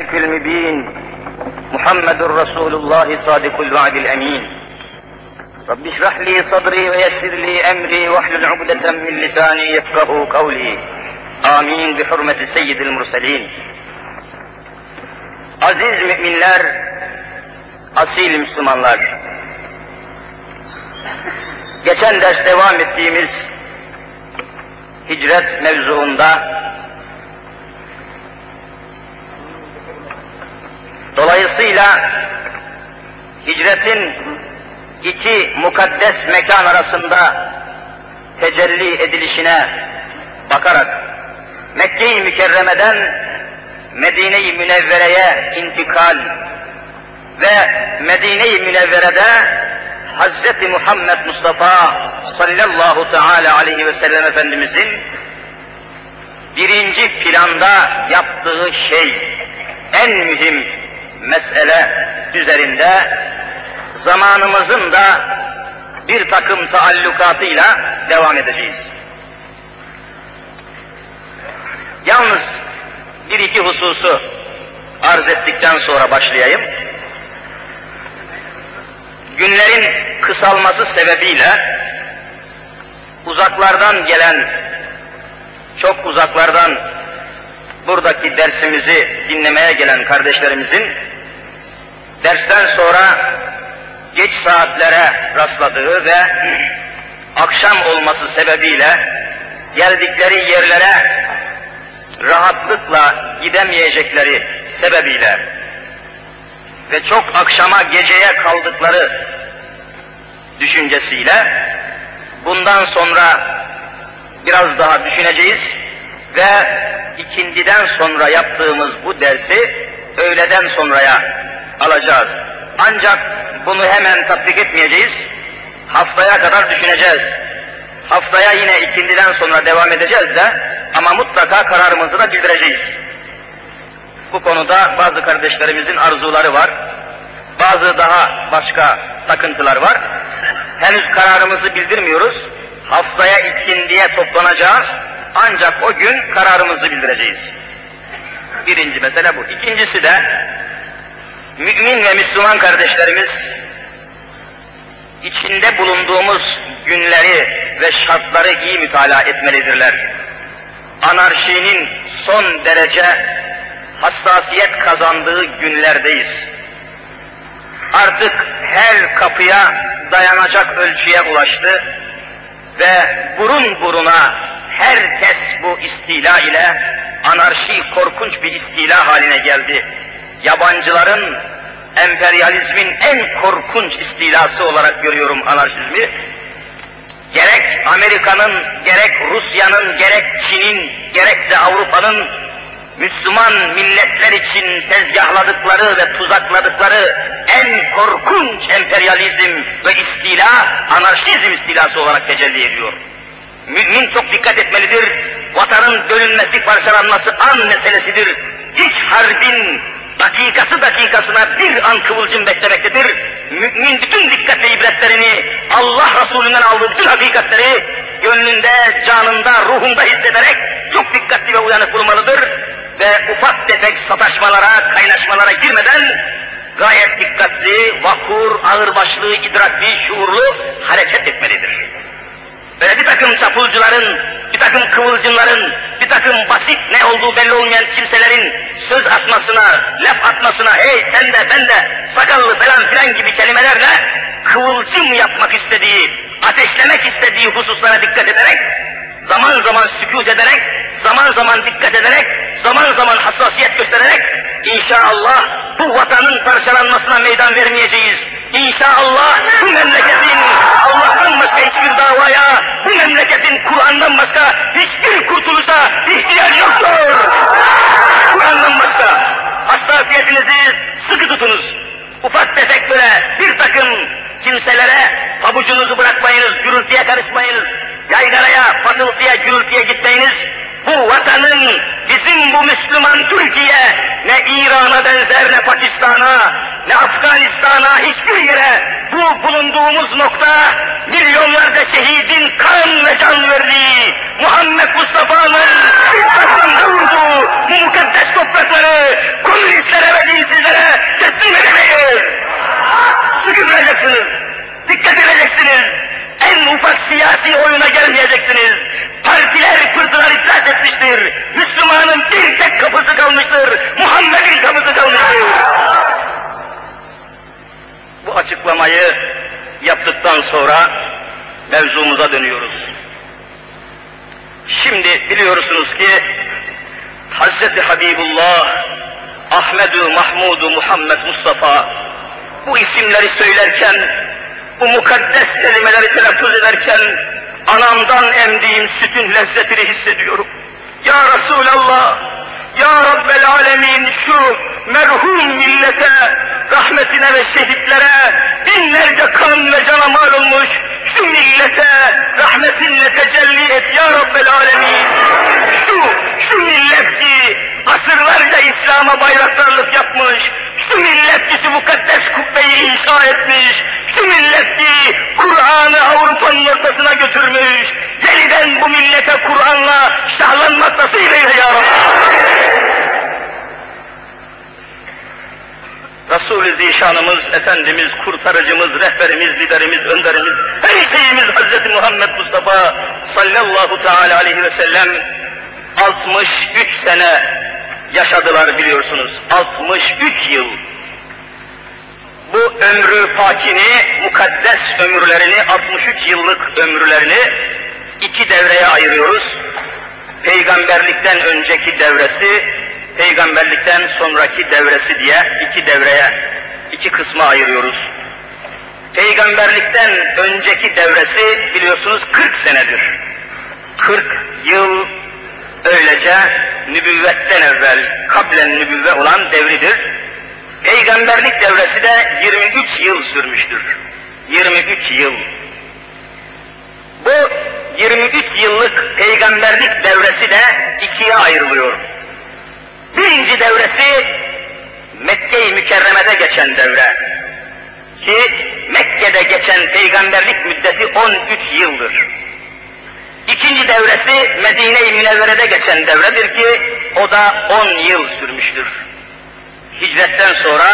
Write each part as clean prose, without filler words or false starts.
المبين محمد رسول الله صادق الوعد الأمين رب اشرح لي صدري ويسر لي أمري واحلل عقدة من لساني يفقهوا قولي آمين بحرمة سيد المرسلين. Aziz müminler, asil Müslümanlar, geçen ders devam ettiğimiz hicret mevzuunda dolayısıyla hicretin iki mukaddes mekan arasında tecelli edilişine bakarak Mekke-i Mükerreme'den Medine-i Münevvere'ye intikal ve Medine-i Münevvere'de Hz. Muhammed Mustafa sallallahu teala aleyhi ve sellem Efendimizin birinci planda yaptığı şey, en mühim mesele üzerinde zamanımızın da bir takım taallukatıyla devam edeceğiz. Yalnız bir iki hususu arz ettikten sonra başlayayım. Günlerin kısalması sebebiyle uzaklardan gelen, çok uzaklardan buradaki dersimizi dinlemeye gelen kardeşlerimizin dersten sonra geç saatlere rastladığı ve akşam olması sebebiyle geldikleri yerlere rahatlıkla gidemeyecekleri sebebiyle ve çok akşama geceye kaldıkları düşüncesiyle bundan sonra biraz daha düşüneceğiz ve ikindiden sonra yaptığımız bu dersi öğleden sonraya alacağız. Ancak bunu hemen tatbik etmeyeceğiz. Haftaya kadar düşüneceğiz. Haftaya yine ikindiden sonra devam edeceğiz de ama mutlaka kararımızı da bildireceğiz. Bu konuda bazı kardeşlerimizin arzuları var. Bazı daha başka takıntılar var. Henüz kararımızı bildirmiyoruz. Haftaya ikindiye toplanacağız. Ancak o gün kararımızı bildireceğiz. Birinci mesele bu. İkincisi de mümin ve Müslüman kardeşlerimiz içinde bulunduğumuz günleri ve şartları iyi mütalaa etmelidirler. Anarşinin son derece hassasiyet kazandığı günlerdeyiz. Artık her kapıya dayanacak ölçüye ulaştı ve burun buruna herkes bu istila ile anarşi korkunç bir istila haline geldi. Yabancıların, emperyalizmin en korkunç istilası olarak görüyorum anarşizmi. Gerek Amerika'nın, gerek Rusya'nın, gerek Çin'in, gerekse Avrupa'nın Müslüman milletler için tezgahladıkları ve tuzakladıkları en korkunç emperyalizm ve istila, anarşizm istilası olarak tecelli ediyor. Mümin çok dikkat etmelidir. Vatanın bölünmesi, parçalanması an meselesidir. Hiç harbin dakikası dakikasına bir an kıvılcım beklemektedir. Mümin bütün dikkat ve ibretlerini, Allah Resulü'nden aldığı bütün hakikatleri gönlünde, canında, ruhunda hissederek çok dikkatli ve uyanık bulmalıdır. Ve ufak tefek sataşmalara, kaynaşmalara girmeden gayet dikkatli, vakur, ağırbaşlı, idrakli, şuurlu hareket etmelidir. Böyle bir takım çapulcuların, bir takım kıvılcımların, bir takım basit ne olduğu belli olmayan kimselerin söz atmasına, laf atmasına, hey sen de ben de sakallı falan filan gibi kelimelerle kıvılcım yapmak istediği, ateşlemek istediği hususlara dikkat ederek, zaman zaman sükût ederek, zaman zaman dikkat ederek, zaman zaman hassasiyet göstererek inşallah bu vatanın parçalanmasına meydan vermeyeceğiz. İnşallah bu memleketin Allah'tan başka hiçbir davaya, bu memleketin Kur'an'dan başka hiçbir kurtuluşa ihtiyaç yoktur. Kur'an'dan başka hassasiyetinizi sıkı tutunuz. Ufak tefek böyle bir takım kimselere pabucunuzu bırakmayınız, gürültüye karışmayınız, yaygaraya, patıltıya, gürültüye gitmeyiniz. Bu vatanın, bizim bu Müslüman Türkiye, ne İran'a benzer, ne Pakistan'a, ne Afganistan'a, hiçbir yere bu bulunduğumuz nokta milyonlarca şehidin kan ve can verdiği, Muhammed Mustafa'nın bir taştan vurduğu bu mukaddes toprakları, komünistler sonra mevzumuza dönüyoruz. Şimdi biliyorsunuz ki Hazreti Habibullah, Ahmed-i Mahmud-u Muhammed Mustafa bu isimleri söylerken, bu mukaddes kelimeleri telaffuz ederken anamdan emdiğim sütün lezzetini hissediyorum. Ya Resulallah, Ya Rabbel Alemin, şu merhum millete, rahmetine ve şehitlere binlerce kan ve cana mal olmuş şu millete rahmetinle tecelli et Ya Rabbel Alemin. Şu millet ki asırlarca İslam'a bayraktarlık yapmış, şu millet ki şu mukaddes kubbeyi inşa etmiş, şu millet ki Kur'an'ı Avrupa'nın ortasına götürmüş, yeniden bu millete Kur'an'la şahlanmak nasip eyle Ya Rabbi. Resul-i Zişanımız, Efendimiz, Kurtarıcımız, Rehberimiz, Liderimiz, Önderimiz, her şeyimiz Hz. Muhammed Mustafa sallallahu teala aleyhi ve sellem 63 sene yaşadılar biliyorsunuz. 63 yıl. Bu ömrü pakini, mukaddes ömürlerini, 63 yıllık ömürlerini iki devreye ayırıyoruz. Peygamberlikten önceki devresi, peygamberlikten sonraki devresi diye iki devreye, iki kısma ayırıyoruz. Peygamberlikten önceki devresi biliyorsunuz 40 senedir. 40 yıl öylece nübüvvetten evvel, kablen nübüvve olan devridir. Peygamberlik devresi de 23 yıl sürmüştür. 23 yıl. Bu 23 yıllık peygamberlik devresi de ikiye ayrılıyor. Birinci devresi Mekke-i Mükerreme'de geçen devre ki Mekke'de geçen peygamberlik müddeti 13 yıldır. İkinci devresi Medine-i Münevvere'de geçen devredir ki o da 10 yıl sürmüştür. Hicretten sonra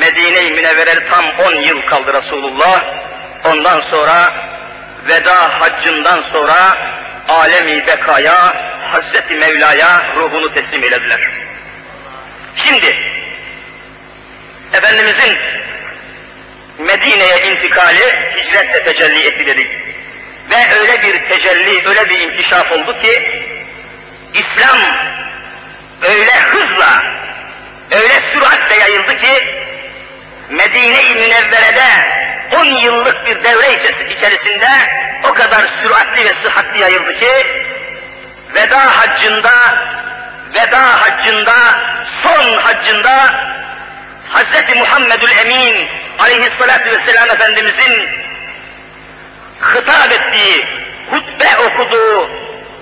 Medine-i Münevvere'de tam 10 yıl kaldı Resulullah. Ondan sonra veda haccından sonra alemi bekaya, Hazreti Mevla'ya ruhunu teslim eylediler. Şimdi Efendimizin Medine'ye intikali hicretle tecelli etti dedik. Ve öyle bir tecelli, öyle bir inkişaf oldu ki İslam öyle hızla, öyle süratle yayıldı ki Medine-i Münevvere'de 10 yıllık bir devre içerisinde o kadar süratli ve sıhhatli yayıldı ki veda haccında, son haccında Hz. Muhammedül Emin aleyhissalatü vesselam Efendimizin hitap ettiği, hutbe okuduğu,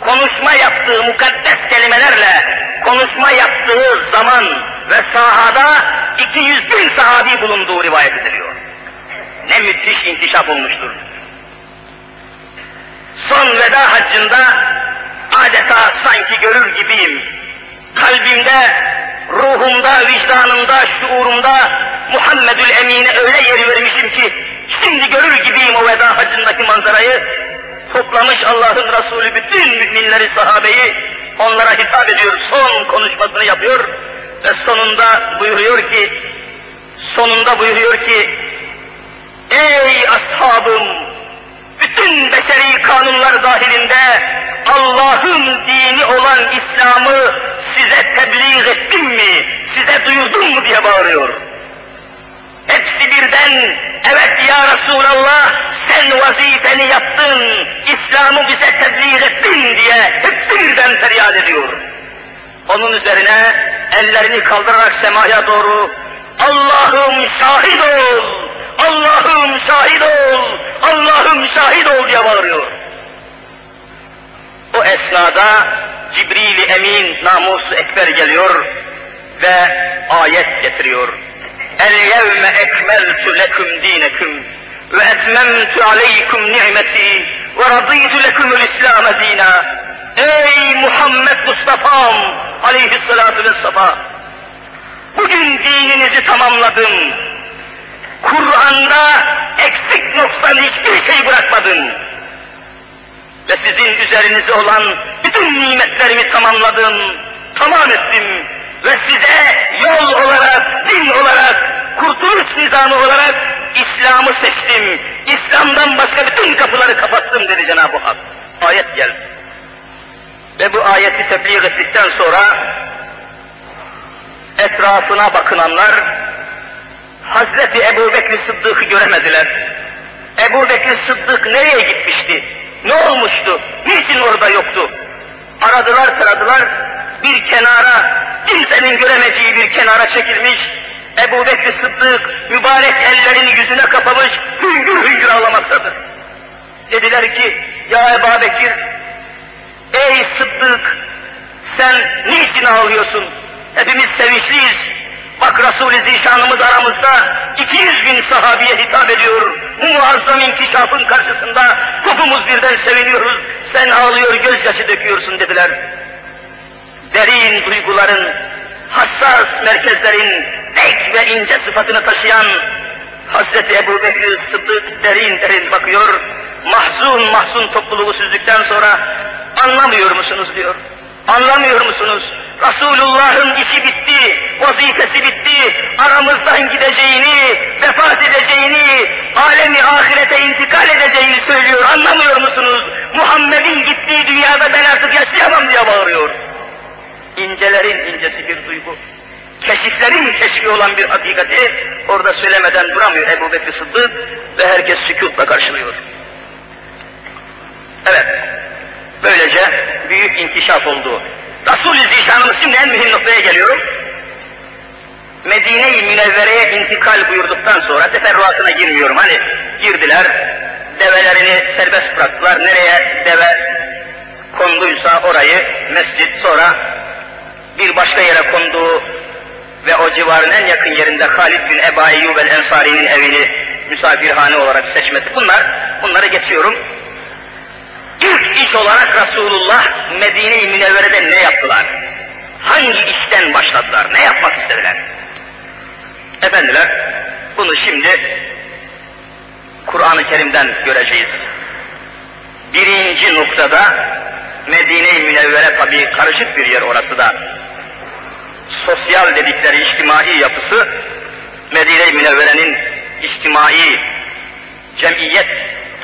konuşma yaptığı mukaddes kelimelerle konuşma yaptığı zaman ve sahada 200.000 sahabi bulunduğu rivayet ediliyor. Ne müthiş inkişaf olmuştur. Son veda haccında adeta sanki görür gibiyim. Kalbimde, ruhumda, vicdanımda, şuurumda Muhammedül Emin'e öyle yer vermişim ki şimdi görür gibiyim o veda haccındaki manzarayı. Toplamış Allah'ın Resulü bütün müminleri, sahabeyi, onlara hitap ediyor, son konuşmasını yapıyor ve sonunda buyuruyor ki ey ashabım, bütün beşeri kanunlar dahilinde Allah'ın dini olan İslam'ı size tebliğ ettim mi, size duyurdum mu diye bağırıyor. Hepsi birden, evet ya Resulallah sen vazifeni yaptın, İslam'ı bize tebliğ ettin diye hepsi birden feryat ediyor. Onun üzerine ellerini kaldırarak semaya doğru Allah'ım şahit ol, Allah'ım şahit ol, Allah'ım şahit ol diye bağırıyor. O esnada Cibril-i Emin namus-u ekber geliyor ve ayet getiriyor. El-yevme ekmeltü leküm dineküm ve etmemtü aleyküm ni'meti ve radıytü lekümül İslam'a dina. Ey Muhammed Mustafa'm aleyhissalatu vesselam, bugün dininizi tamamladım. Kur'an'da eksik noksan hiçbir şey bırakmadım. Ve sizin üzerinize olan bütün nimetlerimi tamamladım, tamam ettim. Ve size yol olarak, din olarak, kurtuluş nizamı olarak İslam'ı seçtim. İslam'dan başka bütün kapıları kapattım dedi Cenab-ı Hak. Ayet geldi. Ve bu ayeti tebliğ ettikten sonra etrafına bakılanlar Hazreti Ebu Bekir Sıddık'ı göremediler. Ebu Bekir Sıddık nereye gitmişti? Ne olmuştu? Niçin orada yoktu? Aradılar taradılar, bir kenara, kimsenin göremeyeceği bir kenara çekilmiş, Ebu Bekir Sıddık mübarek ellerini yüzüne kapamış, hüngür hüngür ağlamaktadır. Dediler ki, ya Ebu Bekir, ey Sıddık, sen niçin ağlıyorsun? Hepimiz sevinçliyiz. Bak Resul-i Zişanımız aramızda 200 bin sahabeye hitap ediyor. Bu muazzam inkişafın karşısında hepimiz birden seviniyoruz. Sen ağlıyor, gözyaşı döküyorsun dediler. Derin duyguların, hassas merkezlerin tek ve ince sıfatını taşıyan Hazreti Ebu Bekir Sıddık derin derin bakıyor. Mahzun mahzun topluluğu süzdükten sonra anlamıyor musunuz diyor. Anlamıyor musunuz? Resulullah'ın işi bitti, vazifesi bitti, aramızdan gideceğini, vefat edeceğini, alemi ahirete intikal edeceğini söylüyor, anlamıyor musunuz? Muhammed'in gittiği dünyada ben artık yaşayamam diye bağırıyor. İncelerin incesi bir duygu, keşiflerin keşfi olan bir hakikati orada söylemeden duramıyor Ebu Bekir Sıddık ve herkes sükûtla karşılıyor. Evet, böylece büyük inkişaf oldu. Resul-i Zişanımız şimdi en mühim noktaya geliyorum. Medine-i Münevvere'ye intikal buyurduktan sonra teferruatına girmiyorum. Hani girdiler, develerini serbest bıraktılar. Nereye deve konduysa orayı mescit, sonra bir başka yere konduğu ve o civarın en yakın yerinde Halid bin Ebu Eyyub el-Ensari'nin evini misafirhane olarak seçmesi. Bunları geçiyorum. İlk iş olarak Resulullah Medine-i Münevvere'de ne yaptılar? Hangi işten başladılar? Ne yapmak istediler? Efendiler, bunu şimdi Kur'an-ı Kerim'den göreceğiz. Birinci noktada Medine-i Münevvere tabii karışık bir yer orası da. Sosyal dedikleri içtimai yapısı Medine-i Münevvere'nin içtimai cemiyet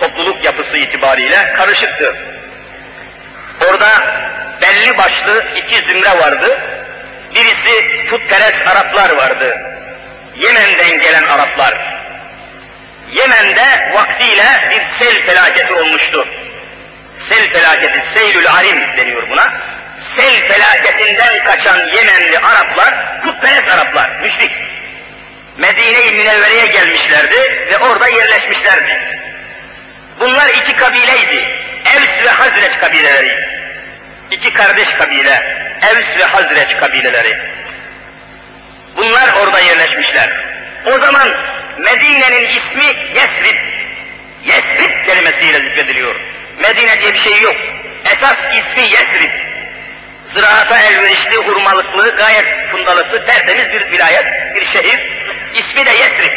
topluluk yapısı itibariyle karışıktı. Orada belli başlı iki zümre vardı. Birisi putperest Araplar vardı. Yemen'den gelen Araplar. Yemen'de vaktiyle bir sel felaketi olmuştu. Sel felaketi, Seylül Alim deniyor buna. Sel felaketinden kaçan Yemenli Araplar, putperest Araplar, müşrik. Medine-i Münevvere'ye gelmişlerdi ve orada yerleşmişlerdi. Bunlar iki kabileydi. Evs ve Hazreç kabileleri. İki kardeş kabile. Evs ve Hazreç kabileleri. Bunlar orada yerleşmişler. O zaman Medine'nin ismi Yesrib. Yesrib kelimesiyle zikrediliyor. Medine diye bir şey yok. Esas ismi Yesrib. Ziraata elverişli, hurmalıklı, gayet fundalıklı, tertemiz bir vilayet, bir şehir. İsmi de Yesrib.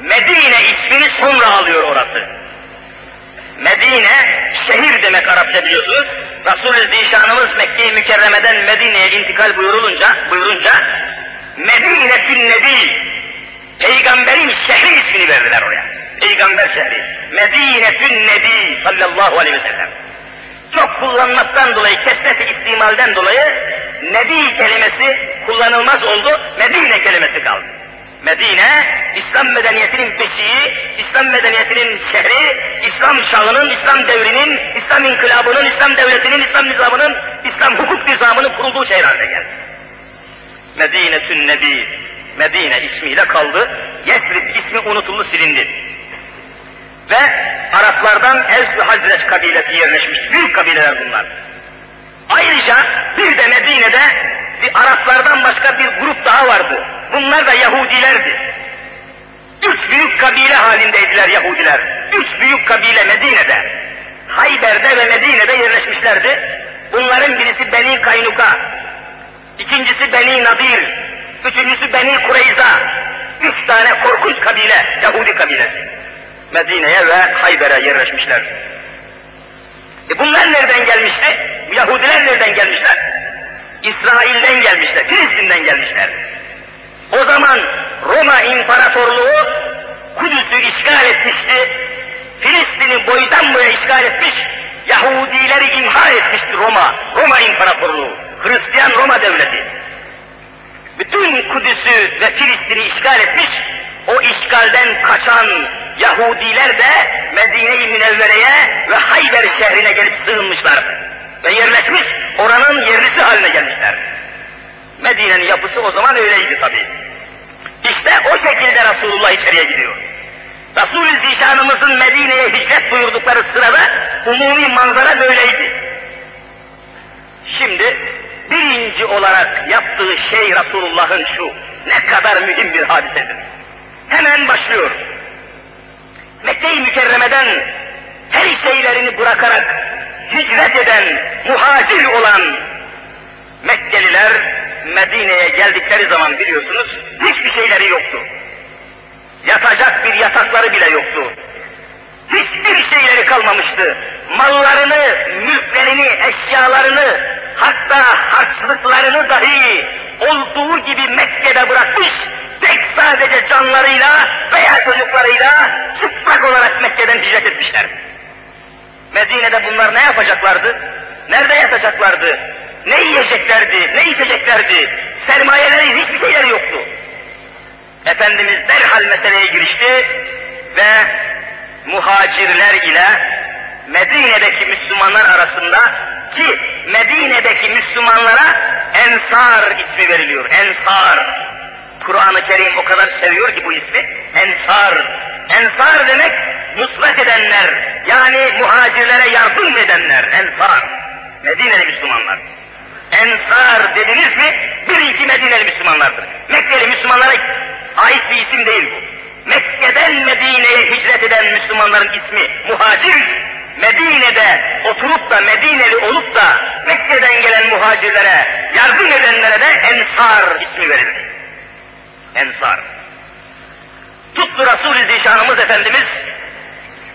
Medine ismini sonra alıyor orası. Medine, şehir demek Arapça biliyorsunuz. Resul-i Zişanımız Mekke-i Mükerreme'den Medine'ye intikal buyurunca Medine-tün Nebi, Peygamberin şehri ismini verdiler oraya. Peygamber şehri. Medine-tün Nebi sallallahu aleyhi ve sellem. Çok kullanmaktan dolayı, kesret-i istimalden dolayı Nebi kelimesi kullanılmaz oldu, Medine kelimesi kaldı. Medine, İslam medeniyetinin beşiği, İslam medeniyetinin şehri, İslam çağının, İslam devrinin, İslam inkılabının, İslam devletinin, İslam nizamının, İslam hukuk nizamının kurulduğu şehir haline geldi. Medine-tün Nebi, Medine ismiyle kaldı, Yesrib ismi unutuldu, silindi. Ve Araplardan Evs ve Hazreç kabilesi yerleşmiş, büyük kabileler bunlar. Ayrıca bir de Medine'de Araplardan başka bir grup daha vardı. Bunlar da Yahudilerdi. Üç büyük kabile halindeydiler Yahudiler. Üç büyük kabile Medine'de, Hayber'de ve Medine'de yerleşmişlerdi. Bunların birisi Beni Kaynuka, ikincisi Beni Nadir, üçüncüsü Beni Kureyza. Üç tane korkunç kabile, Yahudi kabilesi. Medine'ye ve Hayber'e yerleşmişler. Bunlar nereden gelmişti? Bu Yahudiler nereden gelmişler? İsrail'den gelmişler, Filistin'den gelmişler. O zaman Roma İmparatorluğu Kudüs'ü işgal etmişti, Filistin'i boydan boya işgal etmiş, Yahudileri imha etmişti Roma, Roma İmparatorluğu, Hristiyan Roma Devleti. Bütün Kudüs'ü ve Filistin'i işgal etmiş, o işgalden kaçan Yahudiler de Medine-i Münevvere'ye ve Hayber şehrine gelip sığınmışlar ve yerleşmiş, oranın yerlisi haline gelmişler. Medine'nin yapısı o zaman öyleydi tabii. İşte o şekilde Resulullah içeriye gidiyor. Resul-i Zişanımızın Medine'ye hicret buyurdukları sırada umumi manzara böyleydi. Şimdi birinci olarak yaptığı şey Resulullah'ın şu, ne kadar mühim bir hadisedir. Hemen başlıyor. Mekke-i Mükerreme'den her şeylerini bırakarak hicret eden, muhacir olan Mekkeliler Medine'ye geldikleri zaman biliyorsunuz hiçbir şeyleri yoktu. Yatacak bir yatakları bile yoktu. Hiçbir şeyleri kalmamıştı. Mallarını, mülklerini, eşyalarını, hatta harçlıklarını dahi olduğu gibi Mekke'de bırakmış, tek sadece canlarıyla veya çocuklarıyla çıplak olarak Mekke'den hicret etmişler. Medine'de bunlar ne yapacaklardı? Nerede yatacaklardı? Ne yiyeceklerdi? Ne içeceklerdi? Sermayelerin hiçbir şeyleri yoktu. Efendimiz derhal meseleye girişti ve muhacirler ile Medine'deki Müslümanlar arasında, ki Medine'deki Müslümanlara Ensar ismi veriliyor. Ensar. Kur'an-ı Kerim o kadar seviyor ki bu ismi. Ensar. Ensar demek nusret edenler, yani muhacirlere yardım edenler. Ensar. Medine'li Müslümanlar. Ensar dediniz mi? Birinci Medine'li Müslümanlardır. Mekkeli Müslümanlara ait bir isim değil bu. Mekke'den Medine'ye hicret eden Müslümanların ismi muhacir. Medine'de oturup da Medineli olup da Mekke'den gelen muhacirlere yardım edenlere de Ensar ismi verilir. Ensar. Tuttu Resul-i Zişanımız Efendimiz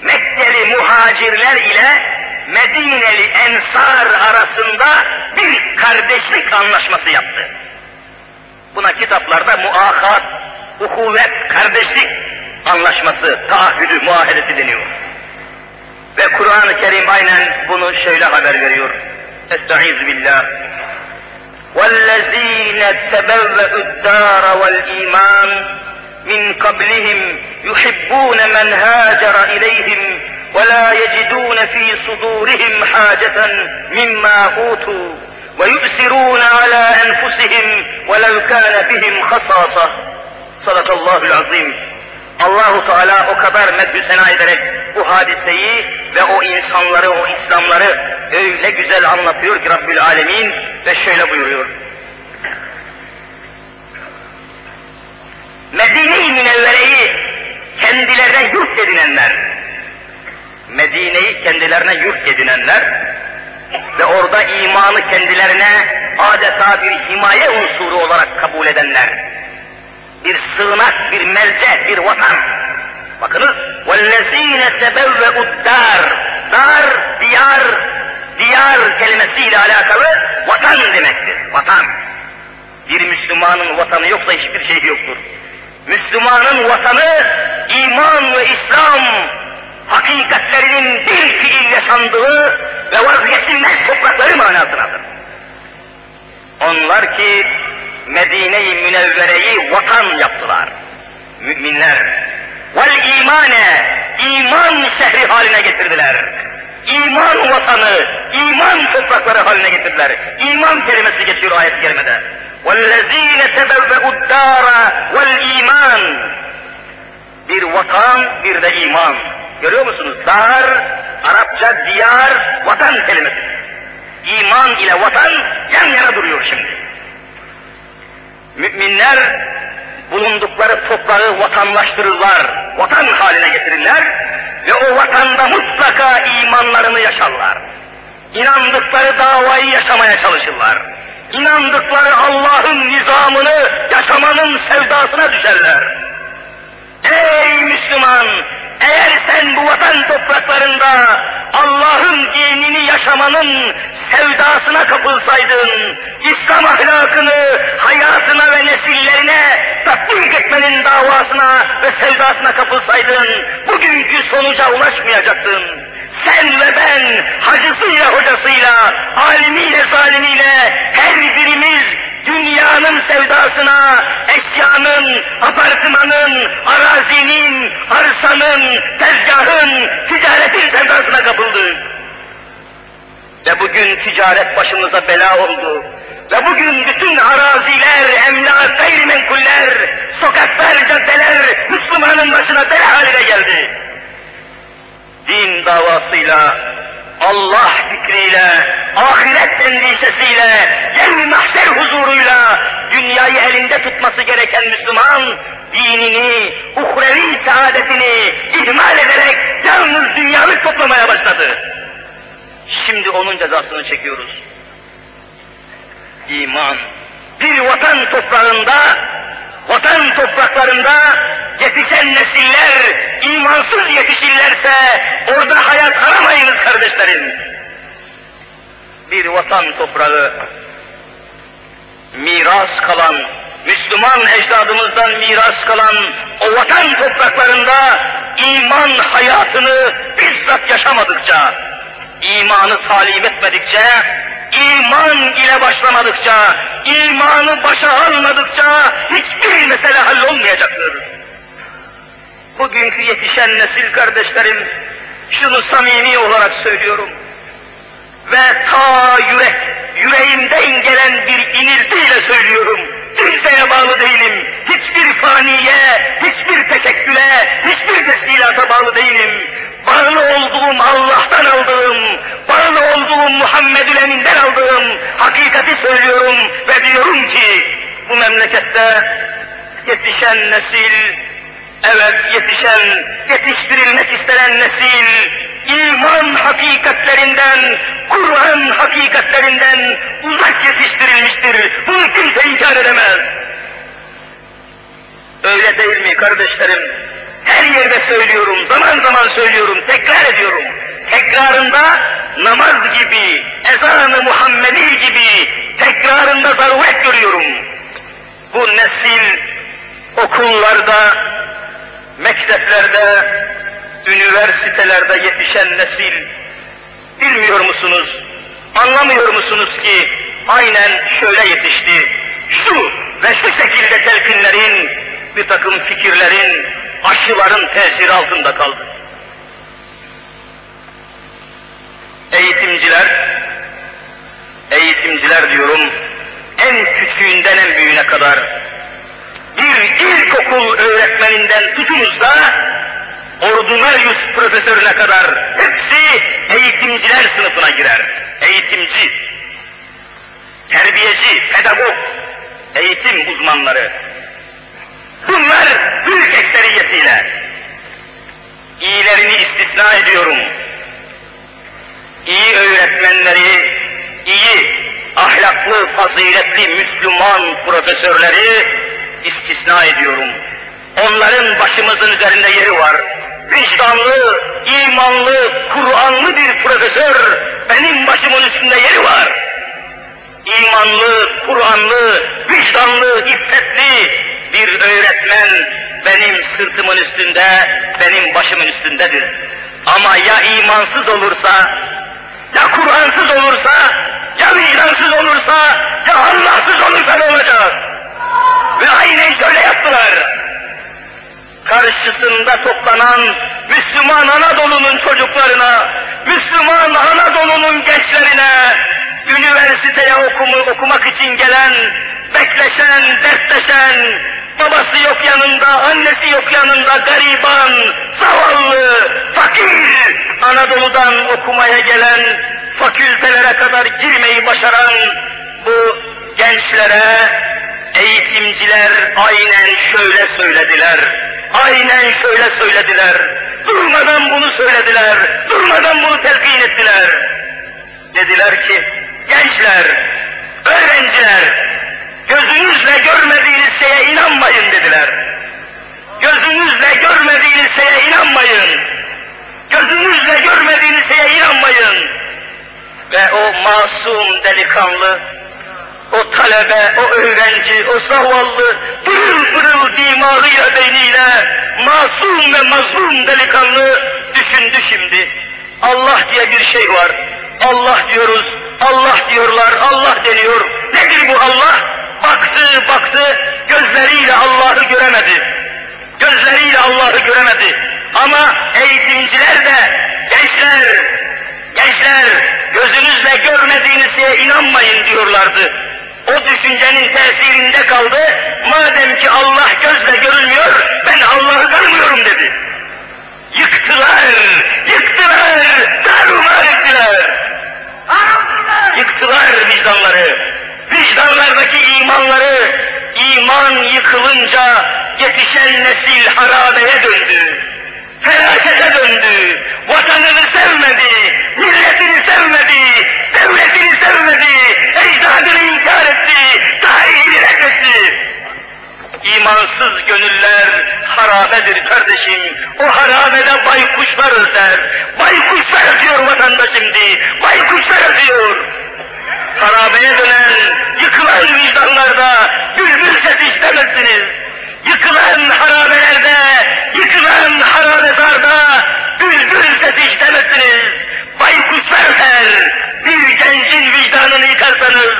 Mekkeli muhacirler ile Medineli Ensar arasında bir kardeşlik anlaşması yaptı. Buna kitaplarda muahat, uhuvvet, kardeşlik anlaşması, taahhüdü, muahedesi deniyor. Ve Kur'an-ı Kerim aynen bunu şöyle haber veriyor. Estaizu billah. وَالَّذ۪ينَ تَبَوَّأُ الدَّارَ وَالْا۪يمَانِ مِنْ قَبْلِهِمْ يُحِبُّونَ مَنْ هَاجَرَ اِلَيْهِمْ وَلَا يَجِدُونَ ف۪ي صُدُورِهِمْ حَاجَةً مِمَّا أُوتُوا وَيُؤْثِرُونَ عَلَى أَنْفُسِهِمْ وَلَوْ كَانَ بِهِمْ خَصَاصَةٌ. Sadakallahü'l-azim. Allah-u Teala o kadar medhü sena ederek bu hadiseyi ve o insanları, o İslamları öyle güzel anlatıyor ki Rabbül Alemin ve şöyle buyuruyor. Medine-i Münevvere'yi kendilerine yurt edinenler, Medine'yi kendilerine yurt edinenler ve orada imanı kendilerine adeta bir himaye unsuru olarak kabul edenler, bir sığınak, bir merce, bir vatan. Bakınız, وَالَّذ۪ينَ تَبَوَّعُ الدَّارِ. Dar, diyar, diyar kelimesiyle alakalı vatan demektir, vatan. Bir Müslümanın vatanı yoksa hiçbir şey yoktur. Müslümanın vatanı, iman ve İslam hakikatlerinin bir fiil yaşandığı ve vazgeçilmez toprakları manasındadır. Onlar ki Medine-i Münevvere'yi vatan yaptılar müminler. Vel imane, iman şehri haline getirdiler. İman vatanı, iman toprakları haline getirdiler. İman kelimesi geçiyor ayet-i kerimede. Vellezine tebevve'ud dara vel iman. Bir vatan, bir de iman. Görüyor musunuz? Dar, Arapça diyar, vatan kelimesi. İman ile vatan yan yana duruyor şimdi. Müminler bulundukları toprağı vatanlaştırırlar, vatan haline getirirler ve o vatanda mutlaka imanlarını yaşarlar. İnandıkları davayı yaşamaya çalışırlar. İnandıkları Allah'ın nizamını yaşamanın sevdasına düşerler. Ey Müslüman! Eğer sen bu vatan topraklarında Allah'ın dinini yaşamanın sevdasına kapılsaydın, İslam ahlakını hayatına ve nesillerine tatbik etmenin davasına ve sevdasına kapılsaydın, olsaydın bugünkü sonuca ulaşmayacaktın. Sen ve ben hacısıyla hocasıyla, alimiyle zalimiyle her birimiz dünyanın sevdasına, eşyanın, apartmanın, arazinin, arsanın, tezgahın, ticaretin sevdasına kapıldık. Ve bugün ticaret başımıza bela oldu. Ve bugün bütün araziler, emlak, gayrimenkuller, sokaklar, caddeler Müslümanın başına bela haline geldi. Din davasıyla, Allah fikriyle, ahiret endişesiyle, yevmi mahşer huzuruyla dünyayı elinde tutması gereken Müslüman, dinini, uhrevi saadetini ihmal ederek yalnız dünyalık toplamaya başladı. Şimdi onun cezasını çekiyoruz. İman, bir vatan toprağında, vatan topraklarında yetişen nesiller imansız yetişirlerse orada hayat aramayınız kardeşlerim. Bir vatan toprağı, miras kalan, Müslüman ecdadımızdan miras kalan o vatan topraklarında iman hayatını bizzat yaşamadıkça, imanı talim etmedikçe, İman ile başlamadıkça, imanı başa almadıkça hiçbir mesele hallolmayacaktır. Bugünkü yetişen nesil kardeşlerim, şunu samimi olarak söylüyorum ve ta yüreğimden gelen bir iniltiyle söylüyorum. Kimseye bağlı değilim, hiçbir faniye, hiçbir teşekküle, hiçbir teşkilata bağlı değilim. Bağlı olduğum Allah'tan aldığım, bağlı olduğum Muhammedül Emin'den aldığım hakikati söylüyorum ve diyorum ki bu memlekette yetişen nesil, evet yetiştirilmek istenen nesil, iman hakikatlerinden, Kur'an hakikatlerinden uzak yetiştirilmiştir. Bunu kimse inkar edemez. Öyle değil mi kardeşlerim? Her yerde söylüyorum, zaman zaman söylüyorum, tekrar ediyorum. Tekrarında namaz gibi, ezan-ı Muhammedi gibi tekrarında zaruret görüyorum. Bu nesil okullarda, mekteplerde, üniversitelerde yetişen nesil, bilmiyor musunuz, anlamıyor musunuz ki aynen şöyle yetişti. Şu ve şu şekilde telkinlerin, bir takım fikirlerin, aşıların tesiri altında kaldı. Eğitimciler diyorum, en küçüğünden en büyüğüne kadar, bir ilkokul öğretmeninden tutunuz da ordinarius profesörüne kadar hepsi eğitimciler sınıfına girer. Eğitimci, terbiyeci, pedagog, eğitim uzmanları. Bunlar büyük ekseriyetiyle, iyilerini istisna ediyorum, iyi öğretmenleri, iyi, ahlaklı, faziletli Müslüman profesörleri istisna ediyorum. Onların başımızın üzerinde yeri var. Vicdanlı, imanlı, Kur'anlı bir profesör benim başımın üstünde yeri var. İmanlı, Kur'anlı, vicdanlı, iffetli bir öğretmen benim sırtımın üstünde, benim başımın üstündedir. Ama ya imansız olursa, ya Kur'ansız olursa, ya vicdansız olursa, ya Allahsız olursa ne olacak? Ve aynen şöyle yaptılar. Karşısında toplanan Müslüman Anadolu'nun çocuklarına, Müslüman Anadolu'nun gençlerine, üniversiteye okumak için gelen, bekleşen, dertleşen, babası yok yanında, annesi yok yanında, gariban, zavallı, fakir, Anadolu'dan okumaya gelen, fakültelere kadar girmeyi başaran bu gençlere eğitimciler aynen şöyle söylediler, aynen şöyle söylediler, durmadan bunu söylediler, durmadan bunu telkin ettiler. Dediler ki, gençler, öğrenciler, gözünüzle görmediğiniz şeye inanmayın dediler. Gözünüzle görmediğiniz şeye inanmayın. Gözünüzle görmediğiniz şeye inanmayın. Ve o masum delikanlı, o talebe, o öğrenci, o zavallı, pırıl pırıl dimağıyla beyniyle masum ve mazlum delikanlı düşündü şimdi. Allah diye bir şey var. Allah diyoruz, Allah diyorlar, Allah deniyor. Nedir bu Allah? Baktı, baktı, gözleriyle Allah'ı göremedi. Gözleriyle Allah'ı göremedi. Ama eğitimciler de, gençler gözünüzle görmediğiniz şeye inanmayın diyorlardı. O düşüncenin tesirinde kaldı. Madem ki Allah gözle görülmüyor, ben Allah'ı görmüyorum dedi. Yıktılar, darumar ettiler. Yıktılar vicdanları. Vicdanlardaki imanları, iman yıkılınca yetişen nesil harabeye döndü. Felakete döndü. Vatanını sevmedi, milletini sevmedi, devletini sevmedi, ecdadını inkar etti, tarihini reddetti. İmansız gönüller harabedir kardeşim. O harabede baykuşlar öter. Baykuşlar ötüyor vatanda şimdi. Baykuşlar ötüyor. Harabeye dönen, yıkılan vicdanlarda bülbül sesi istemezsiniz. Yıkılan harabelerde, yıkılan harabedarda bülbül sesi istemezsiniz. Baykuşlar öter. Bir gencin vicdanını yıkarsanız,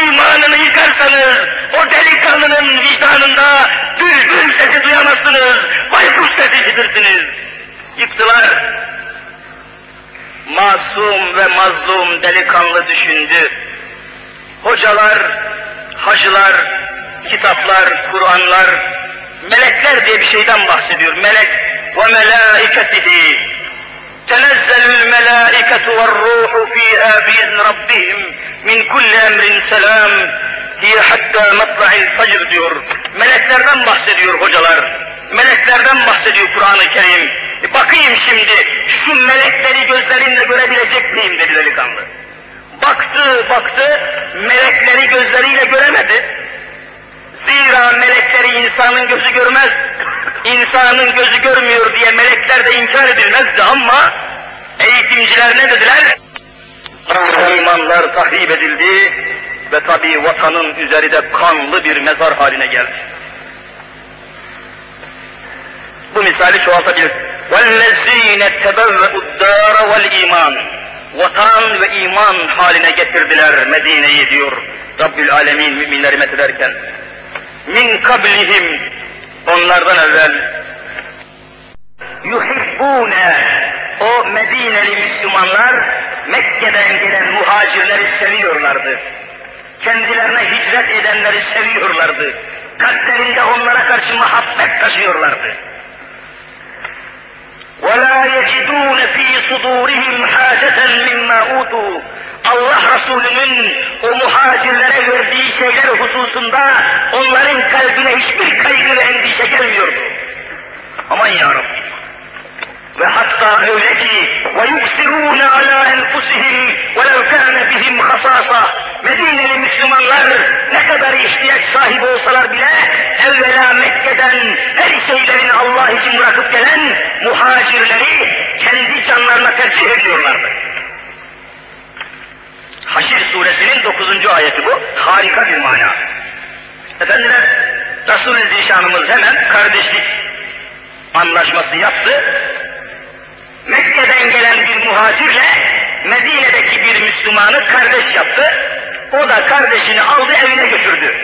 imanını yıkarsanız, o delikanlının vicdanında bülbül sesi duyamazsınız. Baykuş sesi işitirsiniz. Yıktılar. Masum ve mazlum delikanlı düşündü. Hocalar, hacılar, kitaplar, Kur'anlar, melekler diye bir şeyden bahsediyor. Melek ve melâiketihi. Tenezzelül melâiketu ve ruhu fîhâ biizni rabbihim min kulli emrin selâm hiye hattâ matla'il fecr diyor. Meleklerden bahsediyor hocalar. Meleklerden bahsediyor Kur'an-ı Kerim. Bakayım şimdi, şu melekleri gözlerimle görebilecek miyim dedi delikanlı. Baktı, melekleri gözleriyle göremedi. Zira melekleri insanın gözü görmez, insanın gözü görmüyor diye melekler de inkar edilmezdi ama eğitimciler ne dediler? İmanlar tahrip edildi ve tabii vatanın üzeri de kanlı bir mezar haline geldi. Bu misali çoğaltabilir. وَالَّذ۪ينَ اتَّبَوَّعُ الدَّارَ وَالْا۪يمَانِ Vatan ve iman haline getirdiler Medine'yi diyor Rabbül Alemin müminleri methederken. مِنْ قَبْلِهِمْ Onlardan evvel يُحِبُّونَ O Medineli Müslümanlar Mekke'den gelen muhacirleri seviyorlardı. Kendilerine hicret edenleri seviyorlardı. Kalplerinde onlara karşı muhabbet taşıyorlardı. وَلَا يَجِدُونَ ف۪ي صُدُورِهِمْ حَاجَةً مِمَّا اُوتُوا Allah Resulü'nün o muhacirlere verdiği şeyler hususunda onların kalbine hiçbir kaygı ve endişe gelmiyordu. Aman ya Rabbi! Ve hatta öyle ki وَيُؤْسِرُونَ عَلَى أَنْفُسِهِمْ وَلَوْ كَانَ بِهِمْ خَصَاصَةً Medine'li Müslümanlar ne kadar ihtiyaç sahibi olsalar bile evvela Mekke'den her şeylerini Allah için bırakıp gelen muhacirleri kendi canlarına tercih ediyorlardı. Haşr suresinin 9. ayeti bu. Harika bir mana. Efendiler, Resul-i Zişanımız hemen kardeşlik anlaşması yaptı. Mekke'den gelen bir muhacirle Medine'deki bir Müslümanı kardeş yaptı. O da kardeşini aldı evine götürdü.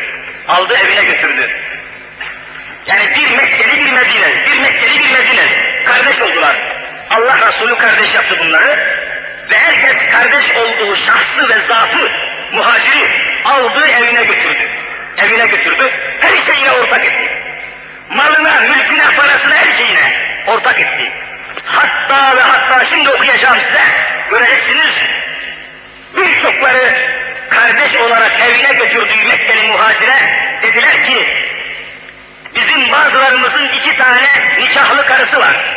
Yani bir Mekkeli bir Medineli, bir Mekkeli bir Medineli. Kardeş oldular. Allah Resulü kardeş yaptı bunları. Ve herkes kardeş olduğu şahsı ve zatı, muhaciri aldı evine götürdü. Her şeyine ortak etti. Malına, mülküne, parasına her şeyine ortak etti. Hatta şimdi okuyacağım size, göreceksiniz. Birçokları kardeş olarak evine götürdüğü Mekkeli muhacire dediler ki, bizim bazılarımızın 2 tane nikahlı karısı var.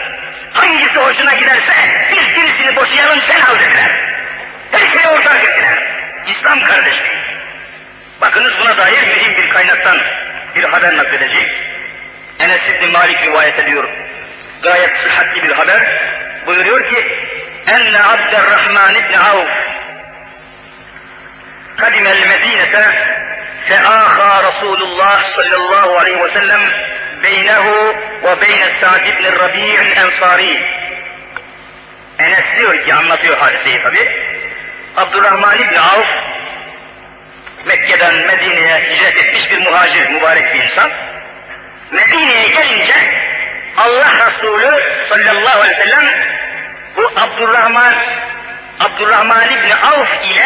Hangisi hoşuna giderse biz birisini boşayalım sen al dediler. Her şeye ortak ettiler. İslam kardeşliği. Bakınız buna dair mühim bir kaynaktan bir haber nakledecek. Enes İbni Malik rivayet ediyor. Gayet sıhhatli bir haber buyuruyor ki enne Abdurrahman ibn Avf kadimel medinete feâhâ Resulullah sallallahu aleyhi ve sellem beynehu ve beyne Sa'd ibn Rabia'l Ensari. Enes diyor ki, anlatıyor hadiseyi tabi. Abdurrahman ibn Avf Mekke'den Medine'ye hicret etmiş bir muhacir, mübarek bir insan. Medine'ye gelince Allah Resulü sallallahu aleyhi ve sellem bu Abdurrahman ibn Avf ile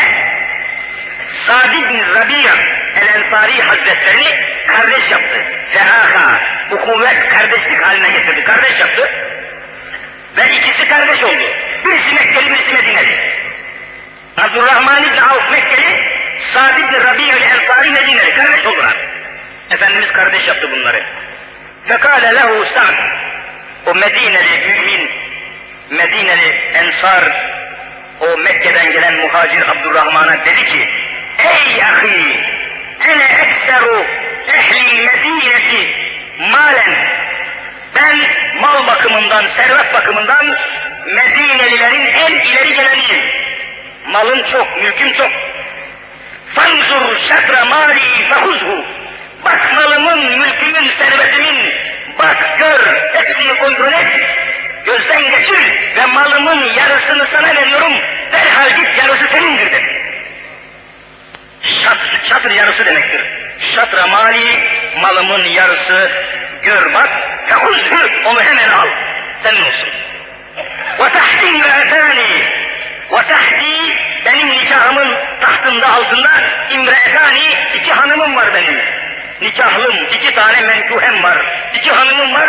Sa'd ibn Rabia el-Ensari Hazretlerini kardeş yaptı. Fehaha, bu kuvvet kardeşlik haline getirdi, kardeş yaptı. Ve ikisi kardeş oldu. Birisi Mekkeli, birisi Medineli. Abdurrahman ibn Avf Mekkeli, Sa'd ibn Rabia el-Ensari Medineli, kardeş oldular. Efendimiz kardeş yaptı bunları. Fekale lehu Sa'd, o Medineli mümin, Medineli Ensar, o Mekke'den gelen muhacir Abdurrahman'a dedi ki, ey ahi, ene ekseru ehli medineti malen, ben mal bakımından, servet bakımından Medinelilerin en ileri geleniyim. Malım çok, mülküm çok. Fanzur şatra mali fehuzhu, bak malımın, mülkümün, servetimin, bak gör, hepsini kontrol et. Gözden geçir ve malımın yarısını sana veriyorum, derhal git, yarısı senindir dedi. Şatr yarısı demektir. Şatra mali, malımın yarısı, gör bak, fehuzhü, onu hemen al, senin olsun. Ve tahti imreetani, ve tahti, benim nikahımın tahtında, altında, imreetani, iki hanımım var benim. Nikahlım, iki tane menkuhem var, iki hanımım var.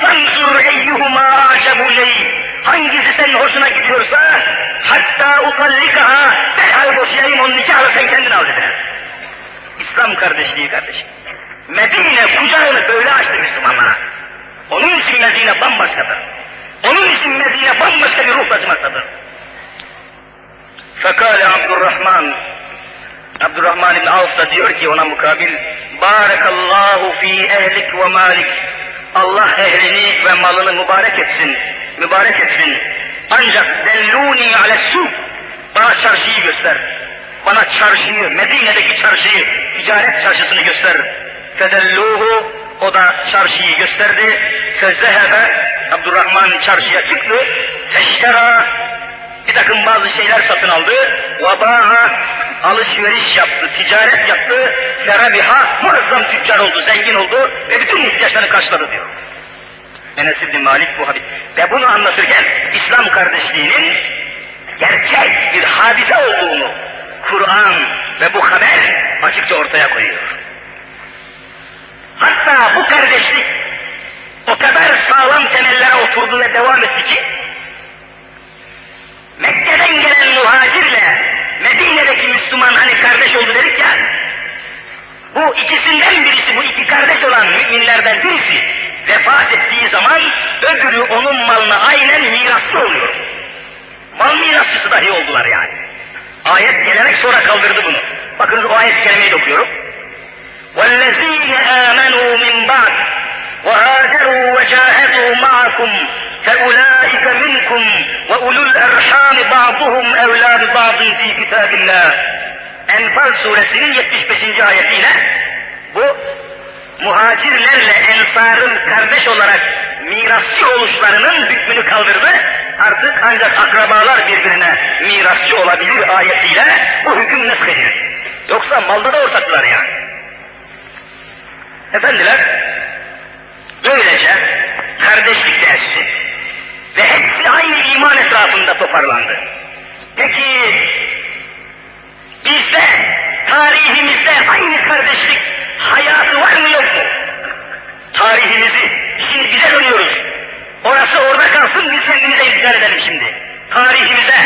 Tanzur eyyuhuma aşebuley, hangisi senin hoşuna gidiyorsa, hatta utallikaha, derhal boşayayım onu, nikahla sen kendin al dedi. İslam kardeşliği kardeşim. Medine kucağını böyle açtı Müslümanlara. Onun için Medine bambaşkadır. Onun için Medine bambaşka bir ruh taşımaktadır. Fekale Abdurrahman ibn Avf da diyor ki ona mukabil, barakallahu fi ehlik ve malik, Allah ehlini ve malını mübarek etsin, mübarek etsin. Ancak delluni alessu, bana çarşıyı göster. Bana çarşıyı, Medine'deki çarşıyı, ticaret çarşısını göster. Fedelluhu, o da çarşıyı gösterdi. Fezehebe, Abdurrahman çarşıya çıktı. Feştera, bir takım bazı şeyler satın aldı. Vabaha, alışveriş yaptı, ticaret yaptı. Ferabiha, muazzam tüccar oldu, zengin oldu ve bütün ihtiyaçlarını karşıladı diyor. Enes İbni Malik bu hadis. Ve bunu anlatırken İslam kardeşliğinin gerçek bir hadise olduğunu Kur'an ve bu haber açıkça ortaya koyuyor. Hatta bu kardeşlik o kadar sağlam temellere oturdu ve devam etti ki Mekke'den gelen muhacirle Medine'deki Müslüman hani kardeş oldu dedik ya, bu ikisinden birisi, bu iki kardeş olan müminlerden birisi vefat ettiği zaman öbürü onun malına aynen mirasçı oluyor. Mal mirasçısı dahi oldular yani. Ayet gelerek sonra kaldırdı bunu. Bakınız o ayet kelimeyi de okuyorum. وَالَّذ۪ينَ آمَنُوا مِنْ بَعْدِ وَهَاجَرُوا وَجَاهَدُوا مَعَكُمْ فَاُولَٰئِكَ مِنْكُمْ وَاُولُو الْاَرْحَامِ بَعْضُهُمْ اَوْلَا بِبَعْضٍ فِي كِتَابِ اللّٰهِ. Enfal suresinin 75. ayetiyle bu muhacirlerle Ensar'ın kardeş olarak mirasçı oluşlarının hükmünü kaldırdı. Artık ancak akrabalar birbirine mirasçı olabilir ayetiyle bu hüküm neshedilir. Yoksa malda da ortaklar yani. Efendiler, böylece kardeşlik dersi ve hepsi aynı iman etrafında toparlandı. Peki bizde, tarihimizde aynı kardeşlik hayatı var mı yok mu? Tarihimizi, şimdi bize dönüyoruz. Orası orada kalsın, biz kendimize iktidar edelim şimdi. Tarihimize,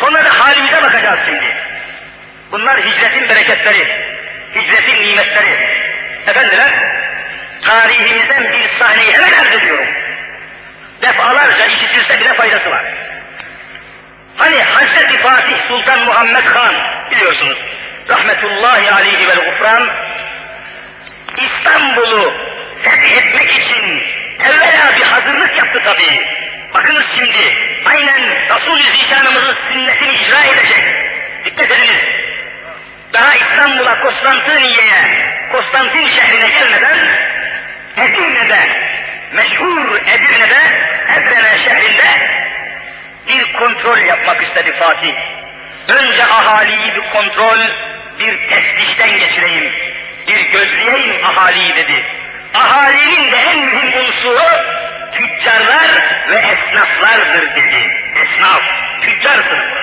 sonra da halimize bakacağız şimdi. Bunlar hicretin bereketleri, hicretin nimetleri. Efendiler, tarihimizden bir sahneyi hemen arz ediyorum. Defalarca işitilse bile faydası var. Hani Hasret-i Fatih Sultan Mehmed Han, biliyorsunuz, rahmetullahi aleyhi vel gufran, İstanbul'u fethetmek için evvela bir hazırlık yaptı tabii. Bakınız şimdi, aynen Resul-i Zişanımızın sünnetini icra edecek. Dikkat ediniz, daha İstanbul'a, Konstantiniye'ye, Konstantin şehrine gelmeden Medine'de Sur Edirne'de, Edirne şehrinde bir kontrol yapmak istedi Fatih. Önce ahaliyi bir kontrol, bir teftişten geçireyim, bir gözleyeyim ahaliyi dedi. Ahalinin de en mühim unsuru tüccarlar ve esnaflardır dedi. Esnaf, tüccar sınıfı.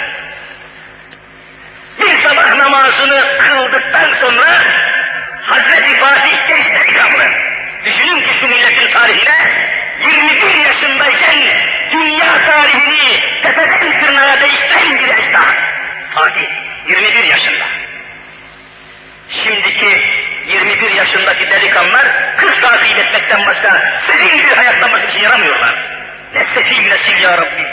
Bir sabah namazını kıldıktan sonra Hazreti Fatih genç ikramlı. Düşünün ki şu milletin tarihine 21 yaşındayken dünya tarihini tepeden tırnağa değiştiren bir esnaf. Fatih 21 yaşında. Şimdiki 21 yaşındaki delikanlılar kız takip etmekten başka sefil bir hayatlanmak için yaramıyorlar. Ne sefil nesil ya Rabbi.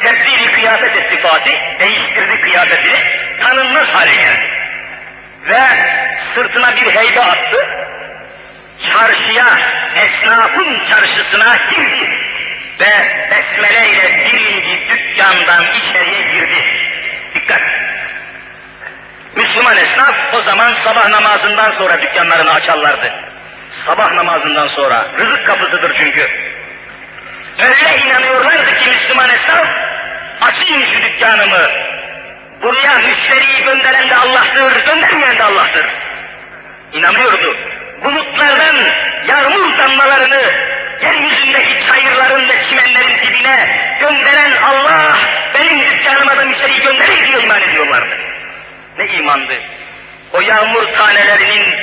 Tebdili kıyafet etti Fatih, değiştirdi kıyafetini, tanınmaz hale geldi. Ve sırtına bir heybe attı, çarşıya, esnafın çarşısına girdi ve besmele ile birinci dükkandan içeriye girdi. Dikkat! Müslüman esnaf o zaman sabah namazından sonra dükkanlarını açarlardı. Sabah namazından sonra, rızık kapısıdır çünkü. Öyle inanıyorlardı ki Müslüman esnaf, açayım şu dükkanımı, buraya müşteriyi gönderen de Allah'tır, göndermeyen de Allah'tır. İnanıyordu. Bulutlardan yağmur damlalarını, yeryüzündeki çayırların ve çimenlerin dibine gönderen Allah, benim dükkanıma da müşteriyi gönderir diye iman ediyorlardı. Ne imandı! O yağmur tanelerinin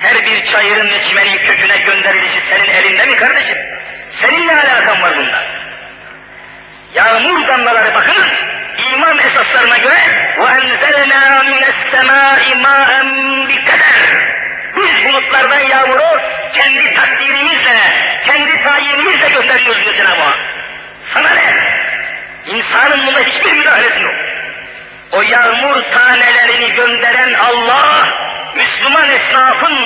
her bir çayırın ve çimenin köküne gönderilişi senin elinde mi kardeşim? Seninle alakan var bunda. Yağmur damlaları bakınız, iman esaslarına göre وَاَنْزَلَنَا مِنَ السَّمَاءِ مَاءً بِقَدَرٍ. Biz bulutlardan yağmuru kendi takdirimizle, kendi tayinimizle gönderiyoruz mesela bu an. Sana ne? İnsanın buna hiçbir müdahalesi yok. O yağmur tanelerini gönderen Allah, Müslüman esnafın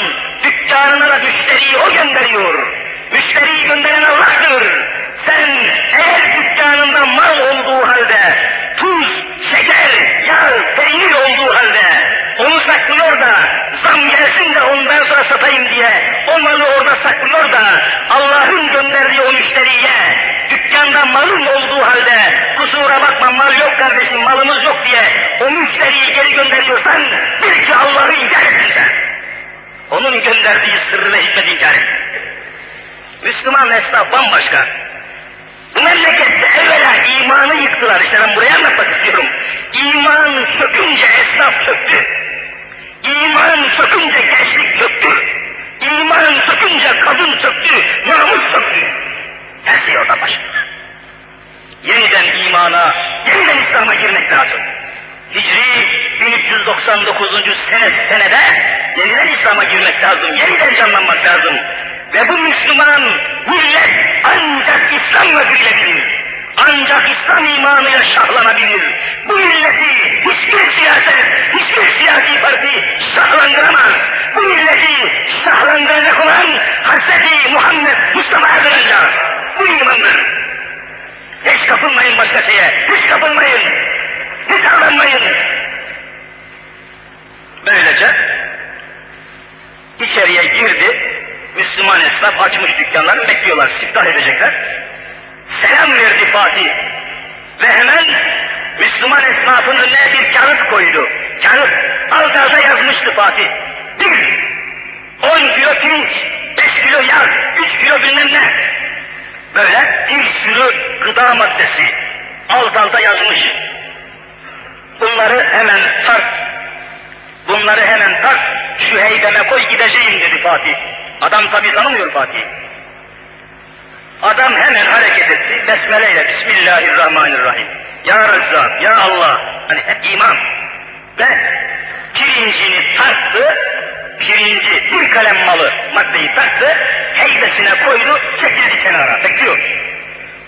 dükkanına da müşteriyi o gönderiyor. Müşteriyi gönderen Allah'tır. Sen eğer dükkanında mal olduğu halde, tuz, şeker, yağ, peynir olduğu halde, onu saklıyor da, zam gelsin de ondan sonra satayım diye, o malı orada saklıyor da, Allah'ın gönderdiği o müşteriye, dükkanda malın olduğu halde, kusura bakma mal yok kardeşim, malımız yok diye, o müşteriyi geri gönderiyorsan, bil ki Allah'ı inkar ettin sen. Onun gönderdiği sırrı ve hikmeti inkar ettin. Müslüman esnaf bambaşka. Bu memlekette evvela imanı yıktılar. İşte ben buraya anlatmak istiyorum. İman sökünce esnaf çöktü. İman sökünce gençlik çöktü. İman sökünce kadın çöktü, namus çöktü. Her şey orada başlıyor. Yeniden imana, yeniden İslam'a girmek lazım. Hicri 1399. senede yeniden İslam'a girmek lazım, yeniden canlanmak lazım. Ve bu Müslüman millet ancak İslam'la güçlenir, ancak İslam imanıyla şahlanabilir. Bu milleti hiçbir siyaset, hiçbir siyasi parti şahlandıramaz. Bu milleti şahlandıracak olan Hz. Muhammed Mustafa dönecek. Bu imandır. Hiç kapılmayın başka şeye, hiç kapılmayın, hiç aldanmayın. Böylece içeriye girdi. Müslüman esnaf açmış dükkanlarını bekliyorlar, siftah edecekler. Selam verdi Fatih ve hemen Müslüman esnafın önüne bir kağıt koydu. Kağıt alt alta yazmıştı Fatih. Bir, 10 kilo pirinç, 5 kilo yağ, 3 kilo bilmem ne. Böyle bir sürü gıda maddesi alt alta yazmış. Bunları hemen tart, şu heybeme koy gideceğim dedi Fatih. Adam tabi tanımıyor Fatih'i. Adam hemen hareket etti, besmeleyle Bismillahirrahmanirrahim. Ya Rezzak, Ya Allah, hani hep imam. Ve pirincini tarttı, pirinci bir kalem malı maddeyi tarttı, heybesine koydu, çekildi kenara, bekliyor.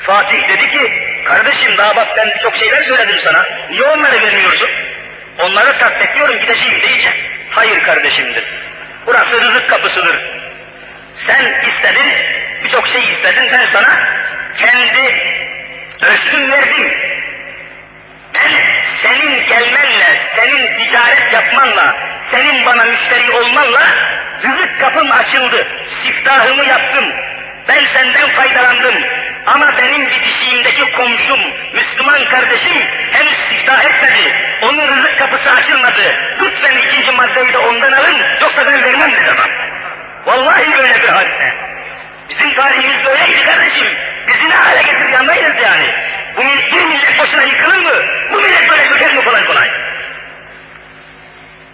Fatih dedi ki, kardeşim daha bak ben birçok şeyler söyledim sana, niye onları vermiyorsun? Onları tak bekliyorum, gideceğim diyeceğim. Hayır kardeşimdir, burası rızık kapısıdır. Sen istedin, birçok şey istedin, ben sana kendi ölçtüm verdim. Ben senin gelmenle, senin ticaret yapmanla, senin bana müşteri olmanla rızık kapım açıldı, siftahımı yaptım, Ben senden faydalandım ama benim bitişiğimdeki komşum, Müslüman kardeşim henüz istihdam etmedi. Onun rızık kapısı açılmadı. Lütfen ikinci maddeyi de ondan alın, yoksa ben vermem dedi adam. Vallahi böyle bir hadise. Bizim tarihimiz böyleydi kardeşim. Bizi ne hale getirdi anlayınız yani. Bu millet boşuna yıkılır mı? Bu millet böyle yıkılır mı kolay kolay?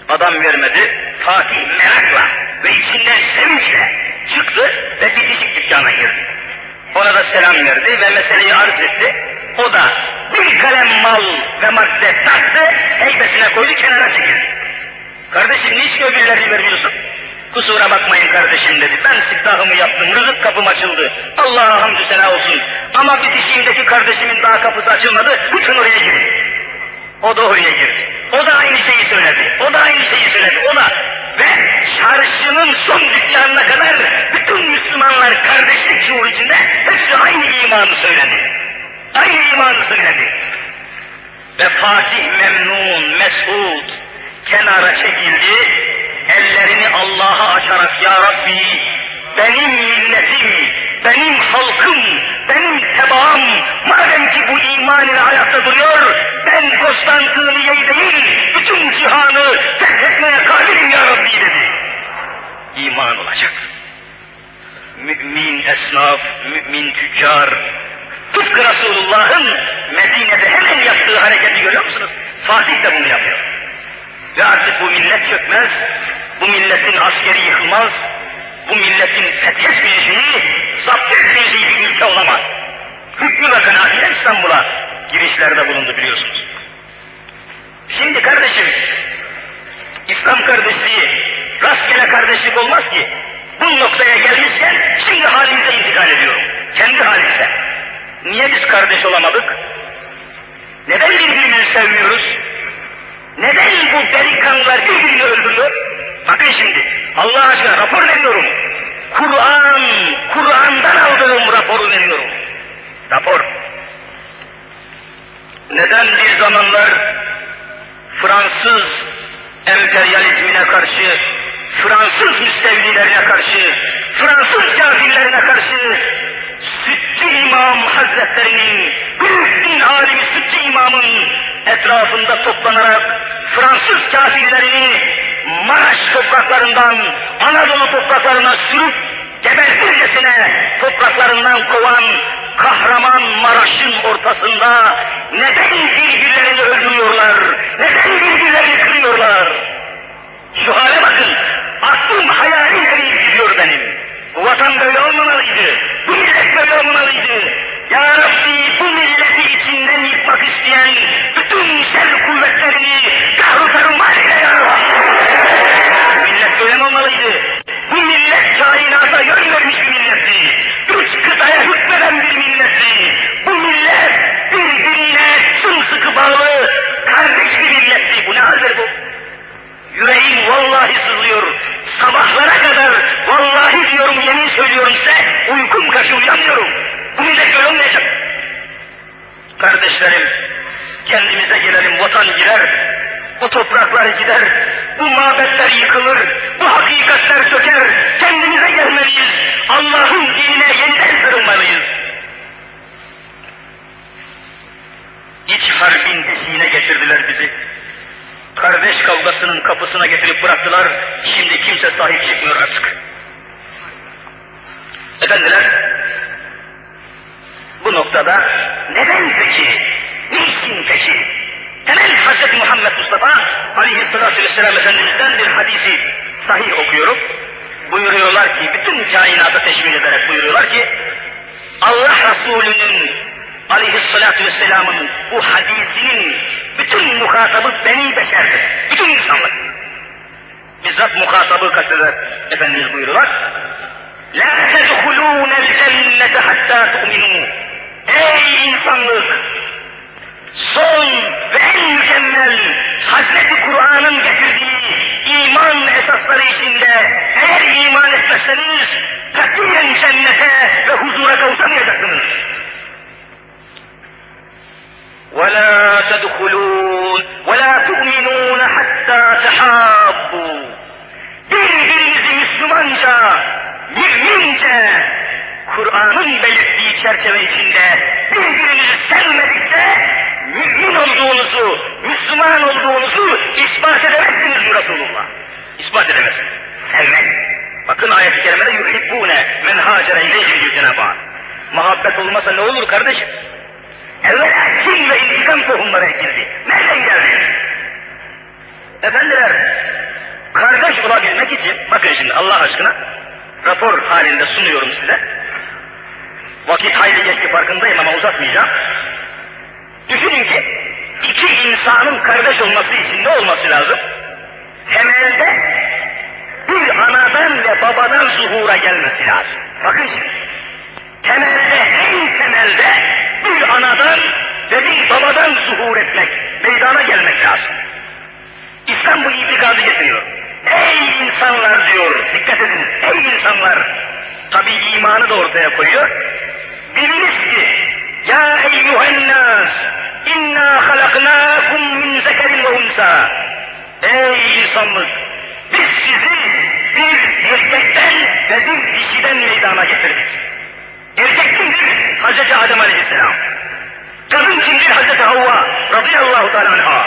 Adam vermedi, Fatih merakla ve içinden sevinçle çıktı ve bitişik dükkana girdi. Ona da selam verdi ve meseleyi arz etti. O da bir kalem mal ve madde taktı, heybesine koydu, kenara çekildi. Kardeşim niçin öbürleri vermiyorsun? Kusura bakmayın kardeşim dedi, ben siftahımı yaptım, rızık kapım açıldı, Allah'a hamdü sena olsun. Ama bitişiğimdeki kardeşimin daha kapısı açılmadı, bütün oraya girdi. O da oraya girdi. O da aynı şeyi söyledi, Ve çarşının son dükkanına kadar bütün Müslümanlar kardeşlik şuuru içinde hepsi aynı imanı söyledi. Ve Fatih memnun, mes'ud kenara çekildi, ellerini Allah'a açarak ya Rabbi benim milletim, benim halkım, benim tebaam madem ki bu iman ile ayakta duruyor, ben Konstantiniye'yi değil, bütün cihanı fethetmeye kadirim ya Rabbi dedi. İman olacak. Mümin esnaf, mümin tüccar, tıpkı Resulullah'ın Medine'de hemen yaptığı hareketi görüyor musunuz? Fatih de bunu yapıyor. Ve artık bu millet çökmez, bu milletin askeri yıkılmaz, bu milletin fethetmeyeceği, zapt etmeyeceği bir ülke olamaz. Hükmü ve kanaatiyle İstanbul'a girişlerde bulundu biliyorsunuz. Şimdi kardeşim, İslam kardeşliği rastgele kardeşlik olmaz ki, bu noktaya gelmişken şimdi halimize intikal ediyorum, kendi halimize. Niye biz kardeş olamadık? Neden birbirini sevmiyoruz? Neden bu delikanlılar birbirini öldürüyor? Bakın şimdi, Allah aşkına rapor veriyorum. Kur'an'dan aldığım raporu veriyorum. Rapor. Neden bir zamanlar Fransız emperyalizmine karşı, Fransız müstevlilerine karşı, Fransız kafirlerine karşı Sütçü İmam Hazretlerinin, büyük din alimi Sütçü İmam'ın etrafında toplanarak Fransız kafirlerini Maraş topraklarından Anadolu topraklarına sürüp gebertircesine topraklarından kovan kahraman Maraş'ın ortasında neden birbirlerini öldürüyorlar, neden birbirlerini kırıyorlar? Şu hale bakın, aklım hayalim eriyip gidiyor benim. Bu vatan böyle olmamalıydı, bu millet böyle olmamalıydı. Ya Rabbi bu milleti içinden yıkmak isteyen bütün şer kuvvetlerini kahru mahvede ya Rabbi. Bu millet böyle olmalıydı. Bu millet kainata yön vermiş bir milletti. Üç kıtaya hükmeden bir milletti. Bu millet birbirine sımsıkı bağlı, kardeş bir milletti. Bu ne haldir bu? Yüreğim vallahi sızlıyor. Sabahlara kadar vallahi diyorum, yemin söylüyorum size, uykum kaçıyor, uyuyamıyorum. Bu millet böyle olmayacak. Kardeşlerim, kendimize gelelim, vatan gider, bu topraklar gider, bu mabetler yıkılır, bu hakikatler söker, kendimize gelmeliyiz, Allah'ın dinine yeniden sarılmalıyız. İç harbin dizine getirdiler bizi. Kardeş kavgasının kapısına getirip bıraktılar, şimdi kimse sahip çıkmıyor artık. Efendiler, bu noktada neden peki, niçin peki? Hemen Hz. Muhammed Mustafa aleyhissalatü vesselam Efendimiz'den bir hadisi sahih okuyorum. Buyuruyorlar ki, bütün kainata teşmil ederek buyuruyorlar ki, Allah Resulü'nün aleyhissalatü vesselamın bu hadisinin bütün muhatabı beni beşerdir, bütün insanlar. Bizzat muhatabı kasteder Efendimiz buyuruyorlar. لَا تَدْخُلُونَ الْجَنَّةَ حَتَّى تُؤْمِنُوا. Ey insanlık! Son ve en mükemmel Hazreti Kur'an'ın getirdiği iman esasları içinde eğer iman etmezseniz katiyen cennete ve huzura kavuşamayacaksınız. وَلَا تَدْخُلُونَ وَلَا تُؤْمِنُونَ حَتَّى تَحَابُّوا. Birbirinizi Müslümanca, mümince, Kur'an'ın belirttiği çerçeve içinde birbirinizi sevmedikçe mümin olduğunuzu, Müslüman olduğunuzu ispat edemezsiniz ya Resulullah. İspat edemezsiniz. Sevmeyin. Bakın ayet-i kerimede yuhibbune men hacere ileyhi Cenab-ı Hak. Muhabbet olmasa ne olur kardeşim? Evvela kin ve intikam tohumları ekildi. Nereden geldi? Efendiler, kardeş olabilmek için, bakın şimdi Allah aşkına rapor halinde sunuyorum size. Vakit hayli geçti farkındayım ama uzatmayacağım. Düşünün ki iki insanın kardeş olması için ne olması lazım? Temelde bir anadan ve babadan zuhura gelmesi lazım. Bakın şimdi, temelde, en temelde bir anadan ve bir babadan zuhur etmek, meydana gelmek lazım. İslam bu itikadı getiriyor. Ey insanlar diyor, dikkat edin, ey insanlar, tabi imanı da ortaya koyuyor. Biliniz ki, ya eyyuhennas, inna halaknâkum min zekerin ve unsa. Ey insanlık, biz sizi bir erkekten ve bir dişiden meydana getirdik. Erkek kimdir? Hazreti Adem aleyhisselam. Kadın kimdir? Hazreti Havva radıyallahu teala anha.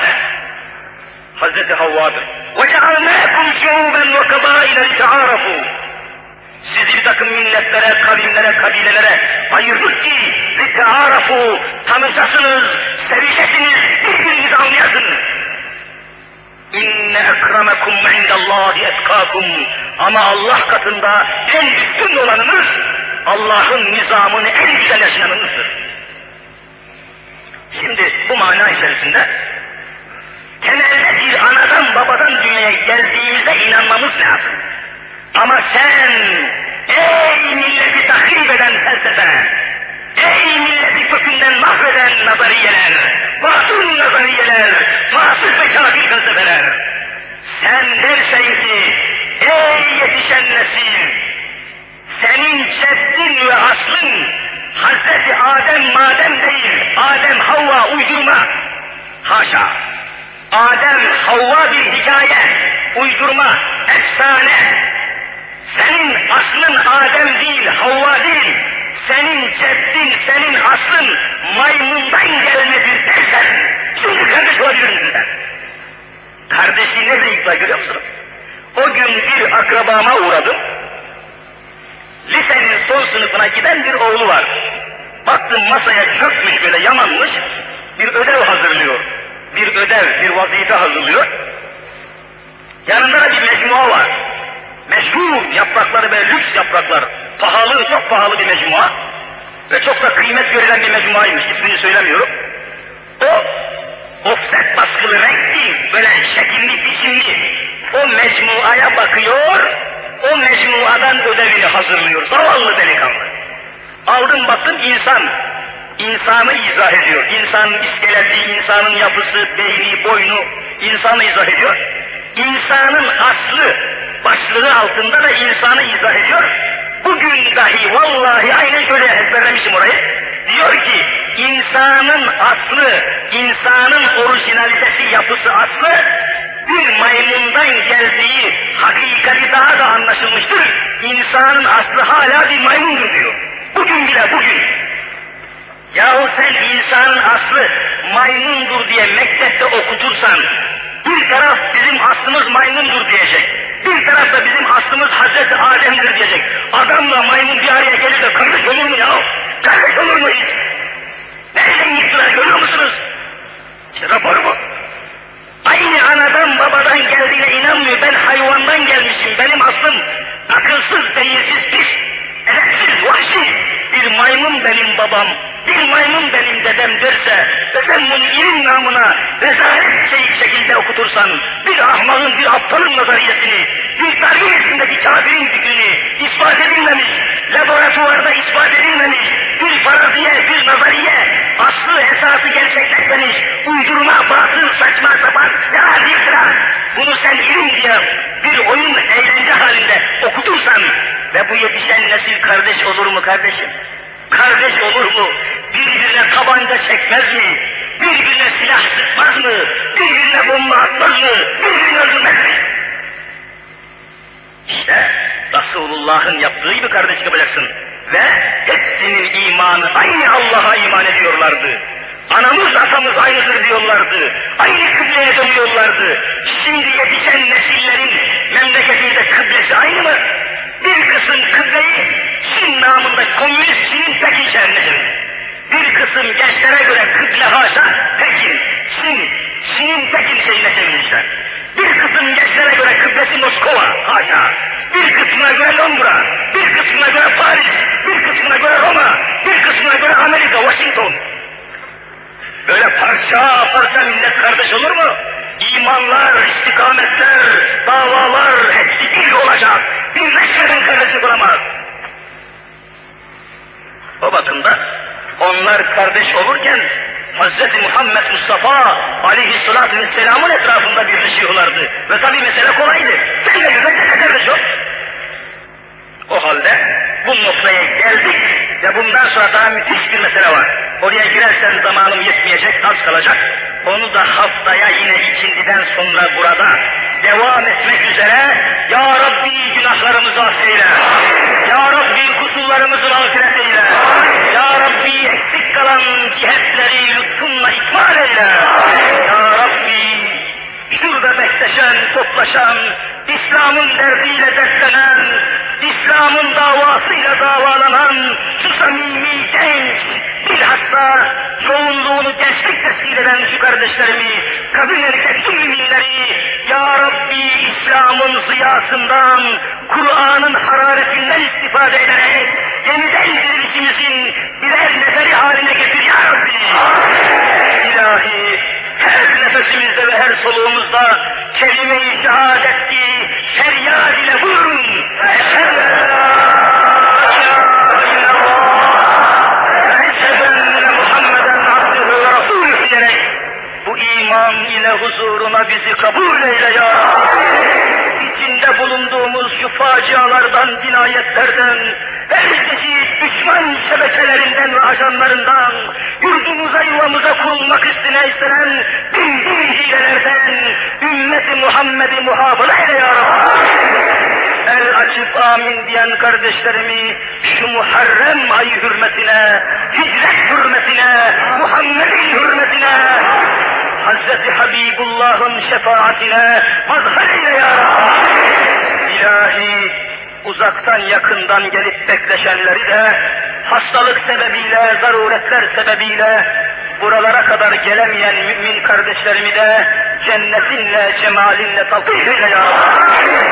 Hazreti Havva'dır. وَجَعَلْنَاكُمْ شُعُوبًا وَقَبَائِلَ لِتَعَارَفُوا. Sizi bir takım milletlere, kavimlere, kabilelere ayırdık ki لِتَعَارَفُوا, tanışasınız, sevişesiniz, birbirinizi anlayasınız. اِنَّ اَكْرَمَكُمْ عِنْدَ اللّٰهِ اَتْقَاكُمْ. Ama Allah katında en üstün olanınız, Allah'ın nizamını en güzel yaşayanınızdır. Şimdi bu mana içerisinde temelde bir anadan babadan dünyaya geldiğimize inanmamız lazım. Ama sen, ey milleti tahrip eden felsefe, ey milleti kökünden mahveden nazariyeler, batıl nazariyeler, fasık ve kafir felsefeler, sen dersen ki, ey yetişen nesil, senin ceddin ve aslın Hazreti Adem madem değil, Adem Havva uydurma, haşa. Adem, Havva bir hikaye, uydurma, efsane. Senin aslın Adem değil, Havva değil. Senin ceddin, senin aslın maymundan gelmedir dersen, şimdi kardeş olabilir misin sen? Kardeşi ne zevkle görüyor musun? O gün bir akrabama uğradım. Lisenin son sınıfına giden bir oğlu var. Baktım masaya çökmüş böyle yamanmış, bir ödev hazırlıyor. Bir ödev, bir vazife hazırlıyor. Yanında da bir mecmua var. Meşhur yaprakları ve lüks yapraklar. Pahalı, çok pahalı bir mecmua. Ve çok da kıymet görülen bir mecmuaymış. İsmini söylemiyorum. O, ofset baskılı, renkli, böyle şekilli, biçimli. O mecmuaya bakıyor, o mecmuadan ödevini hazırlıyor. Zavallı delikanlı. Aldım baktım insan. İnsanı izah ediyor. İnsanın iskeleti, insanın yapısı, beyni, boynu, insanı izah ediyor. İnsanın aslı, başlığı altında da insanı izah ediyor. Bugün dahi vallahi aynen şöyle ezberlemişim orayı. Diyor ki, insanın aslı, insanın orijinalitesi, yapısı, aslı, bir maymundan geldiği hakikati daha da anlaşılmıştır. İnsanın aslı hala bir maymundur diyor. Bugün bile bugün. Yahu sen insanın aslı maymundur diye mektepte okutursan, bir taraf bizim aslımız maymundur diyecek, bir taraf da bizim aslımız Hazreti Adem'dir diyecek. Adamla maymun bir araya gelir de kardeş olur mu yahu? Kardeş olur mu hiç? Nereden gittiler görüyor musunuz? İşte raporu bu. Aynı anadan babadan geldiğine inanmıyor, ben hayvandan gelmişim, benim aslım akılsız, beyinsiz, pis, edepsiz, vahşi. Bir maymun benim babam, bir maymun benim dedem derse ve sen bunu ilim namına rezalet şekilde okutursan, bir ahmanın, bir aptalın nazariyetini, bir tarih içindeki kafirin fikrini ispat edilmemiş, laboratuvarda ispat edilmemiş, bir faraziye, bir nazariye, aslı esası gerçekleşmemiş, uydurma, batıl, saçma sapan, yalan iftira, bunu sen ilim diye bir oyun eğlence halinde okutursan ve bu yetişen nesil kardeş olur mu kardeşim? Kardeş olur mu? Birbirine tabanca çekmez mi? Birbirine silah sıkmaz mı? Birbirine bomba atmaz mı? Birbirine öldürmez mi? İşte Resulullah'ın yaptığı gibi kardeş yapacaksın. ve hepsinin imanı aynı Allah'a iman ediyorlardı. Anamız atamız aynıdır diyorlardı. Aynı kıbleye dönüyorlardı. Şimdi yetişen nesillerin memleketinde kıblesi aynı mı? Bir kısım kıbleyi Çin namında komünist Çin'in pek içerlidir. Bir kısım gençlere göre kıble haşa Pekin, Çin, Çin'in Pekin şeyine çevirmişler. Bir kısım gençlere göre kıblesi Moskova, haşa. Bir kısmına göre Londra, bir kısmına göre Paris, bir kısmına göre Roma, bir kısmına göre Amerika, Washington. Böyle parça parça millet kardeş olur mu? İmanlar, istikametler, davalar hepsi bir olacak. Birleşmeden kardeşlik olamaz. O bakımda onlar kardeş olurken Hz. Muhammed Mustafa aleyhissalatü vesselamın etrafında birleşiyorlardı. Ve tabi mesele kolaydı. Sen de güzel kardeş ol. O halde bu noktaya geldik ve bundan sonra daha müthiş bir mesele var. Oraya girersem zamanım yetmeyecek, az kalacak. Onu da haftaya yine ikindiden sonra burada devam etmek üzere. Ya Rabbi günahlarımızı affeyle. Ya Rabbi kusurlarımızı mağfiret eyle. Ya Rabbi eksik kalan cihetleri lütfunla ikmal eyle. Ya Rabbi şurada bekleşen, toplaşan, İslam'ın derdiyle dertlenen, İslam'ın davasıyla davalanan şu samimi genç, bilhassa çoğunluğunu gençlik teşkil eden şu kardeşlerimi, kabul edecek tüm müminleri, Ya Rabbi İslam'ın ziyasından, Kur'an'ın hararetinden istifade ederek, yeniden dirilişimizin birer neferi haline getir Ya Rabbi. İlahi, her nefesimizde ve her soluğumuzda kelime-i şehadet ki, feryad ile buyurun. İman ile huzuruna bizi kabul eyle ya Rabbi. İçinde bulunduğumuz şu facialardan, cinayetlerden, her çeşit düşman şebekelerinden ve ajanlarından, yurdumuza yuvamıza kurulmak istenen tüm bu hilelerden ümmet-i Muhammed'i muhafaza eyle ya Rabbi. El açıp amin diyen kardeşlerimi şu Muharrem ayı hürmetine, Hicret hürmetine, Muhammed'in hürmetine, Hazreti Habibullah'ın şefaatine mazhar eyle ya Rabbi. İlahi uzaktan yakından gelip bekleşenleri de hastalık sebebiyle, zaruretler sebebiyle buralara kadar gelemeyen mümin kardeşlerimi de cennetinle, cemalinle taltif eyle ya Rabbi.